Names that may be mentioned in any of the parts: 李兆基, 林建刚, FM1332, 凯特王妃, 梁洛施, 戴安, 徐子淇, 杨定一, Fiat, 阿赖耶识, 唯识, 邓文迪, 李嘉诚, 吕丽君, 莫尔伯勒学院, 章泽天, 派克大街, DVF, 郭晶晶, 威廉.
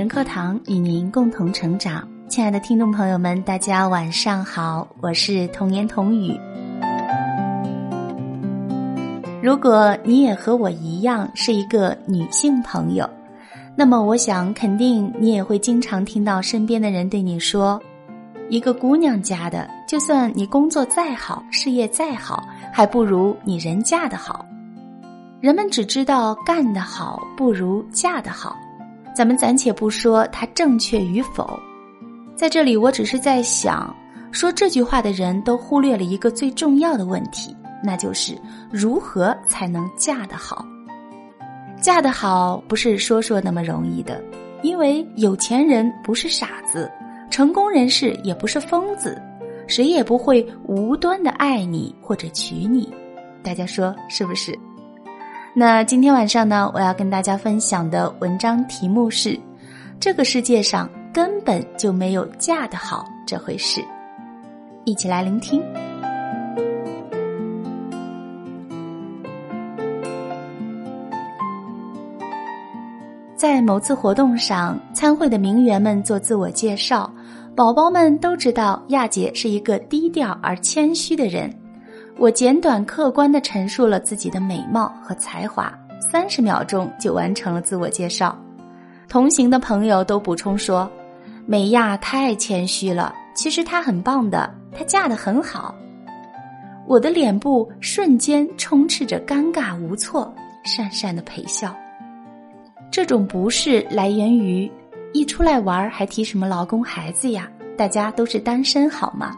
人课堂与您共同成长。亲爱的听众朋友们，大家晚上好，我是童言童语。如果你也和我一样是一个女性朋友，那么我想肯定你也会经常听到身边的人对你说，一个姑娘家的，就算你工作再好，事业再好，还不如你人嫁的好。人们只知道干得好不如嫁得好，咱们暂且不说它正确与否，在这里我只是在想，说这句话的人都忽略了一个最重要的问题，那就是如何才能嫁得好。嫁得好不是说说那么容易的，因为有钱人不是傻子，成功人士也不是疯子，谁也不会无端的爱你或者娶你，大家说是不是？那今天晚上呢，我要跟大家分享的文章题目是，这个世界上根本就没有嫁得好这回事。一起来聆听。在某次活动上，参会的名媛们做自我介绍，宝宝们都知道亚姐是一个低调而谦虚的人。我简短客观地陈述了自己的美貌和才华，30秒钟就完成了自我介绍。同行的朋友都补充说，美亚太谦虚了，其实她很棒的，她嫁得很好。我的脸部瞬间充斥着尴尬无措，讪讪的陪笑。这种不适来源于，一出来玩还提什么老公孩子呀，大家都是单身好吗？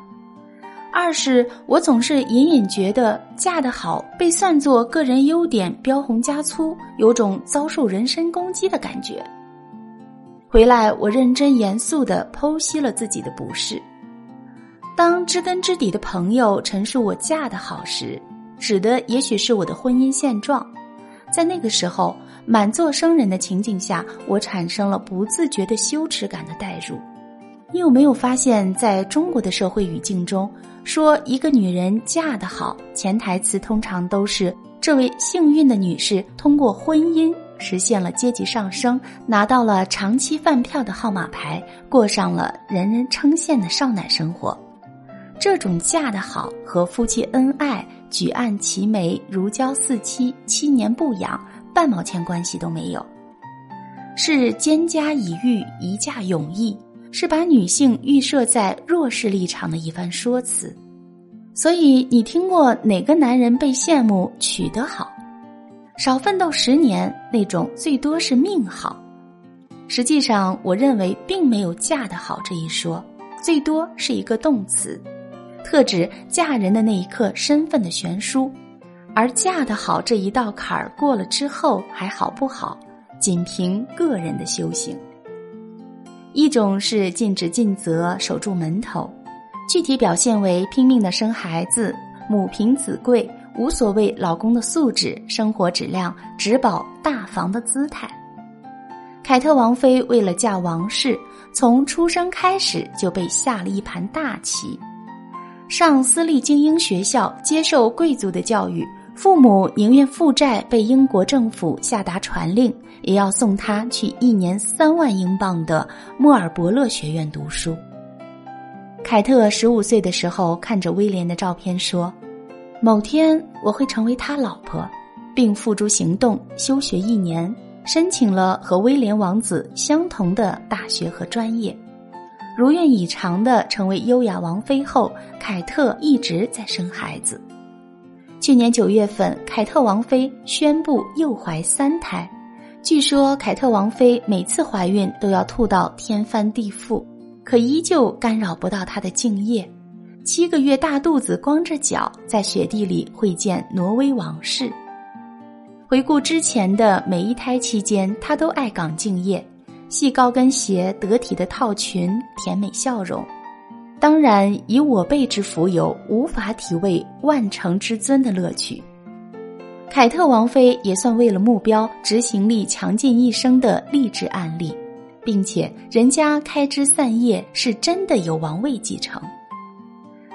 二是我总是隐隐觉得嫁得好被算作个人优点标红加粗，有种遭受人身攻击的感觉。回来我认真严肃地剖析了自己的不适。当知根知底的朋友陈述我嫁得好时，指的也许是我的婚姻现状。在那个时候，满座生人的情景下，我产生了不自觉的羞耻感的代入。你有没有发现，在中国的社会语境中，说一个女人嫁得好，潜台词通常都是这位幸运的女士通过婚姻实现了阶级上升，拿到了长期饭票的号码牌，过上了人人称羡的少奶生活。这种嫁得好和夫妻恩爱举案齐眉，如胶似漆，7年不养，半毛钱关系都没有，是蒹葭以玉，一嫁永逸，是把女性预设在弱势立场的一番说辞。所以你听过哪个男人被羡慕娶得好，少奋斗10年那种最多是命好？实际上我认为并没有嫁得好这一说，最多是一个动词，特指嫁人的那一刻身份的悬殊。而嫁得好这一道坎儿过了之后还好不好，仅凭个人的修行。一种是尽职尽责，守住门头，具体表现为拼命的生孩子，母凭子贵，无所谓老公的素质、生活质量，只保大房的姿态。凯特王妃为了嫁王室，从出生开始就被下了一盘大棋。上私立精英学校，接受贵族的教育，父母宁愿负债被英国政府下达传令，也要送他去1年3万英镑的莫尔伯勒学院读书。凯特15岁的时候看着威廉的照片说，某天我会成为他老婆，并付诸行动，休学1年，申请了和威廉王子相同的大学和专业。如愿以偿地成为优雅王妃后，凯特一直在生孩子。去年9月份，凯特王妃宣布又怀3胎。据说凯特王妃每次怀孕都要吐到天翻地覆，可依旧干扰不到她的敬业。7个月大肚子光着脚在雪地里会见挪威王室。回顾之前的每一胎期间，她都爱岗敬业，细高跟鞋，得体的套裙，甜美笑容。当然以我辈之蜉蝣无法体味万乘之尊的乐趣。凯特王妃也算为了目标执行力强尽一生的励志案例，并且人家开枝散叶是真的有王位继承。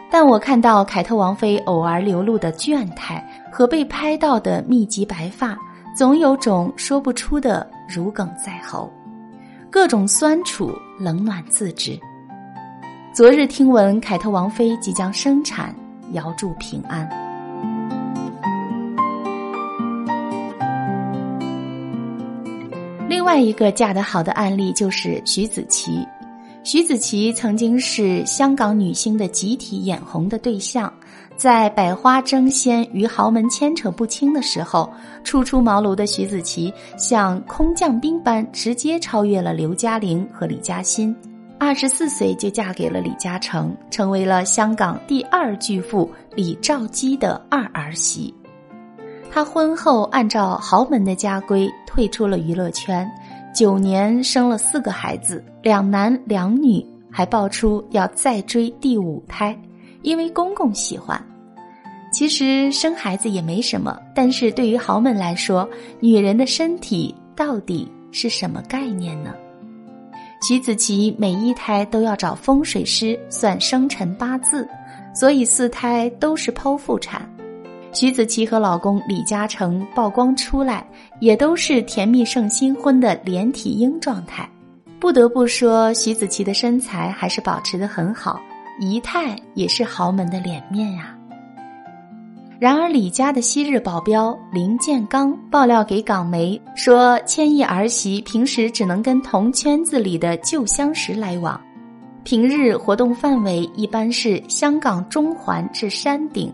但我看到凯特王妃偶尔流露的倦态和被拍到的密集白发，总有种说不出的如鲠在喉。各种酸楚冷暖自知。昨日听闻凯特王妃即将生产，遥祝平安。另外一个嫁得好的案例就是徐子淇。徐子淇曾经是香港女星的集体眼红的对象，在百花争先与豪门牵扯不清的时候，初出茅庐的徐子淇像空降兵般直接超越了刘嘉玲和李嘉欣，24岁就嫁给了李嘉诚，成为了香港第2巨富李兆基的二儿媳。她婚后按照豪门的家规退出了娱乐圈，9年生了4个孩子，2男2女，还爆出要再追第5胎，因为公公喜欢。其实生孩子也没什么，但是对于豪门来说，女人的身体到底是什么概念呢？徐子淇每一胎都要找风水师算生辰八字，所以4胎都是剖腹产。徐子淇和老公李嘉诚曝光出来，也都是甜蜜胜新婚的连体婴状态。不得不说，徐子淇的身材还是保持得很好，仪态也是豪门的脸面呀。然而李家的昔日保镖林建刚爆料给港媒说，千亿儿媳平时只能跟同圈子里的旧相识来往，平日活动范围一般是香港中环至山顶，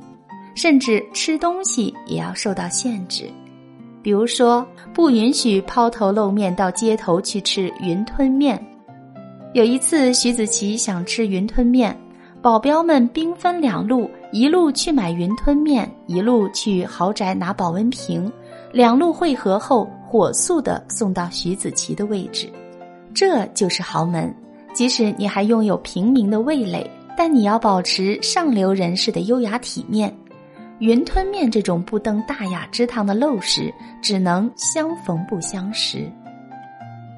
甚至吃东西也要受到限制，比如说不允许抛头露面到街头去吃云吞面。有一次徐子淇想吃云吞面，保镖们兵分2路，一路去买云吞面，一路去豪宅拿保温瓶，2路汇合后火速地送到徐子淇的位置。这就是豪门，即使你还拥有平民的味蕾，但你要保持上流人士的优雅体面。云吞面这种不登大雅之堂的陋食，只能相逢不相识。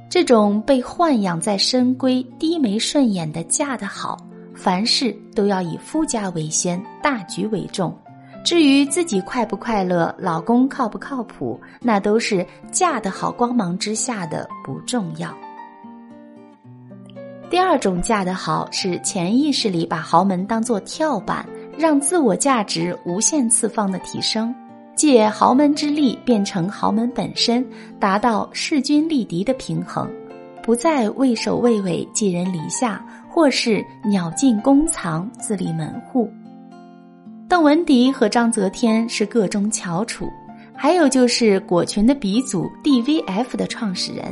这种被豢养在深闺低眉顺眼的嫁得好，凡事都要以夫家为先，大局为重。至于自己快不快乐，老公靠不靠谱，那都是嫁得好光芒之下的不重要。第二种嫁得好，是潜意识里把豪门当作跳板，让自我价值无限次方的提升，借豪门之力变成豪门本身，达到势均力敌的平衡，不再畏首畏尾寄人篱下，或是鸟尽弓藏自立门户。邓文迪和章泽天是个中翘楚，还有就是果群的鼻祖 DVF 的创始人。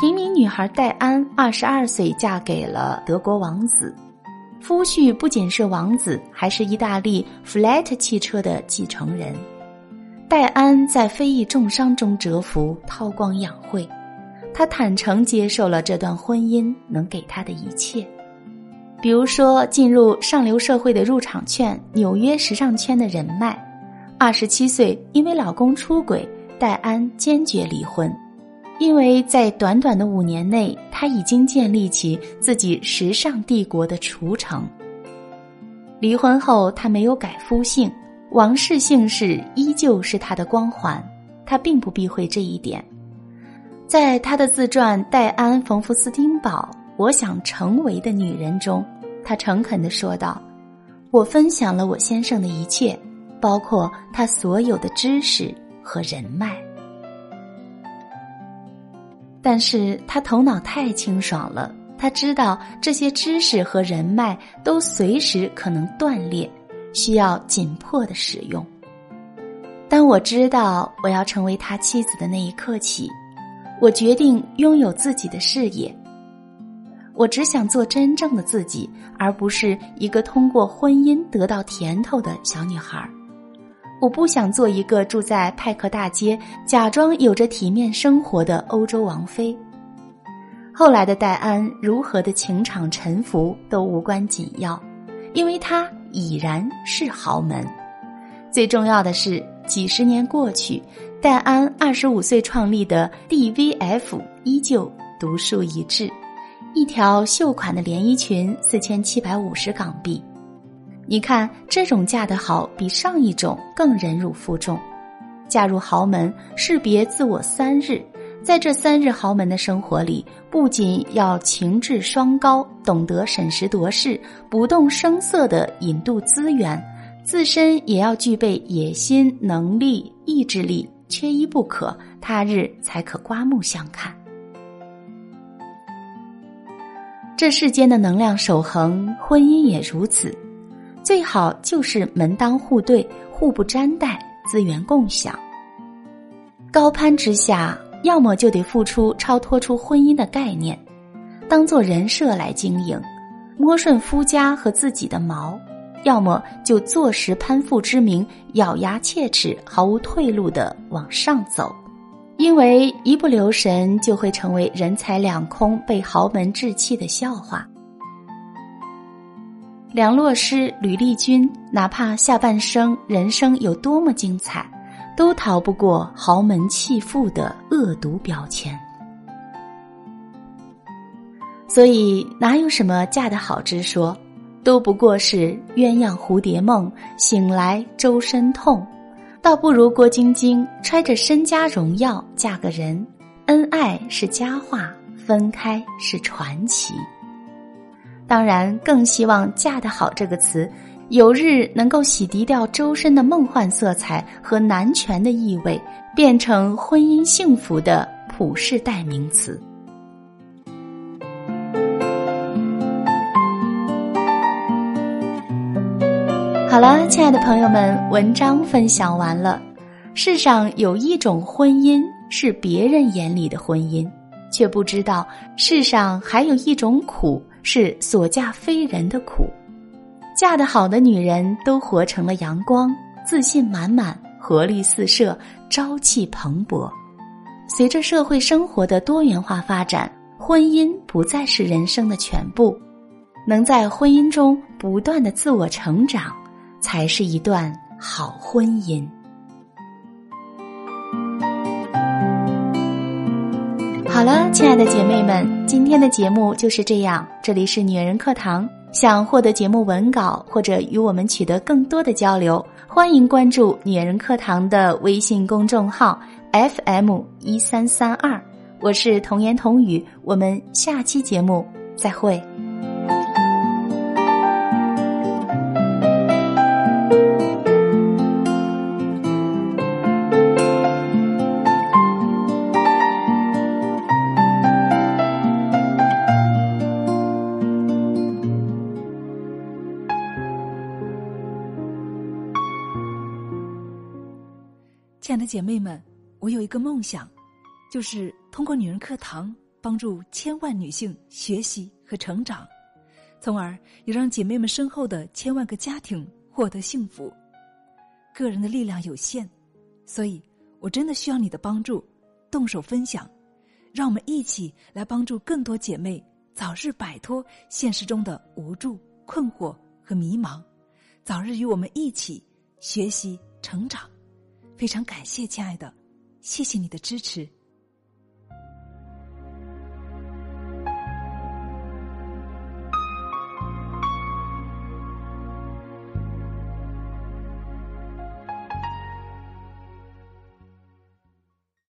平民女孩戴安22岁嫁给了德国王子，夫婿不仅是王子，还是意大利 Fiat 汽车的继承人。戴安在非议重伤中蛰伏，韬光养晦，她坦诚接受了这段婚姻能给她的一切，比如说进入上流社会的入场券、纽约时尚圈的人脉。27岁因为老公出轨，戴安坚决离婚，因为在短短的5年内，她已经建立起自己时尚帝国的雏城。离婚后她没有改夫姓，王室姓氏依旧是她的光环，她并不避讳这一点。在她的自传《戴安·冯·福斯丁堡：我想成为的女人》中，她诚恳地说道，我分享了我先生的一切，包括他所有的知识和人脉。但是他头脑太清爽了，他知道这些知识和人脉都随时可能断裂，需要紧迫的使用。当我知道我要成为他妻子的那一刻起，我决定拥有自己的事业。我只想做真正的自己，而不是一个通过婚姻得到甜头的小女孩。我不想做一个住在派克大街假装有着体面生活的欧洲王妃。后来的戴安如何的情场沉浮都无关紧要，因为她已然是豪门。最重要的是，几十年过去，戴安25岁创立的 DVF 依旧独树一帜，一条秀款的连衣裙4750港币。你看，这种嫁得好比上一种更忍辱负重。嫁入豪门，士别自我3日，在这3日豪门的生活里，不仅要情志双高，懂得审时度势，不动声色地引渡资源，自身也要具备野心、能力、意志力，缺一不可，他日才可刮目相看。这世间的能量守恒，婚姻也如此，最好就是门当户对，互不沾带，资源共享。高攀之下，要么就得付出超脱出婚姻的概念，当做人设来经营，摸顺夫家和自己的毛，要么就坐实攀附之名，咬牙切齿，毫无退路地往上走。因为一不留神就会成为人财两空，被豪门置气的笑话。梁洛施、吕丽君，哪怕下半生人生有多么精彩，都逃不过豪门弃妇的恶毒标签。所以哪有什么嫁得好之说，都不过是鸳鸯蝴蝶梦，醒来周身痛。倒不如郭晶晶揣着身家荣耀嫁个人，恩爱是佳话，分开是传奇。当然更希望嫁得好这个词有日能够洗涤掉周身的梦幻色彩和男权的意味，变成婚姻幸福的普世代名词。好了，亲爱的朋友们，文章分享完了。世上有一种婚姻是别人眼里的婚姻，却不知道世上还有一种苦是所嫁非人的苦。嫁得好的女人都活成了阳光，自信满满，活力四射，朝气蓬勃。随着社会生活的多元化发展，婚姻不再是人生的全部，能在婚姻中不断地自我成长，才是一段好婚姻。好了，亲爱的姐妹们，今天的节目就是这样。这里是女人课堂，想获得节目文稿或者与我们取得更多的交流，欢迎关注女人课堂的微信公众号 FM1332。我是童言童语，我们下期节目再会。亲爱的姐妹们，我有一个梦想，就是通过女人课堂帮助1000万女性学习和成长，从而也让姐妹们身后的1000万个家庭获得幸福。个人的力量有限，所以我真的需要你的帮助，动手分享，让我们一起来帮助更多姐妹早日摆脱现实中的无助、困惑和迷茫，早日与我们一起学习成长。非常感谢亲爱的，谢谢你的支持。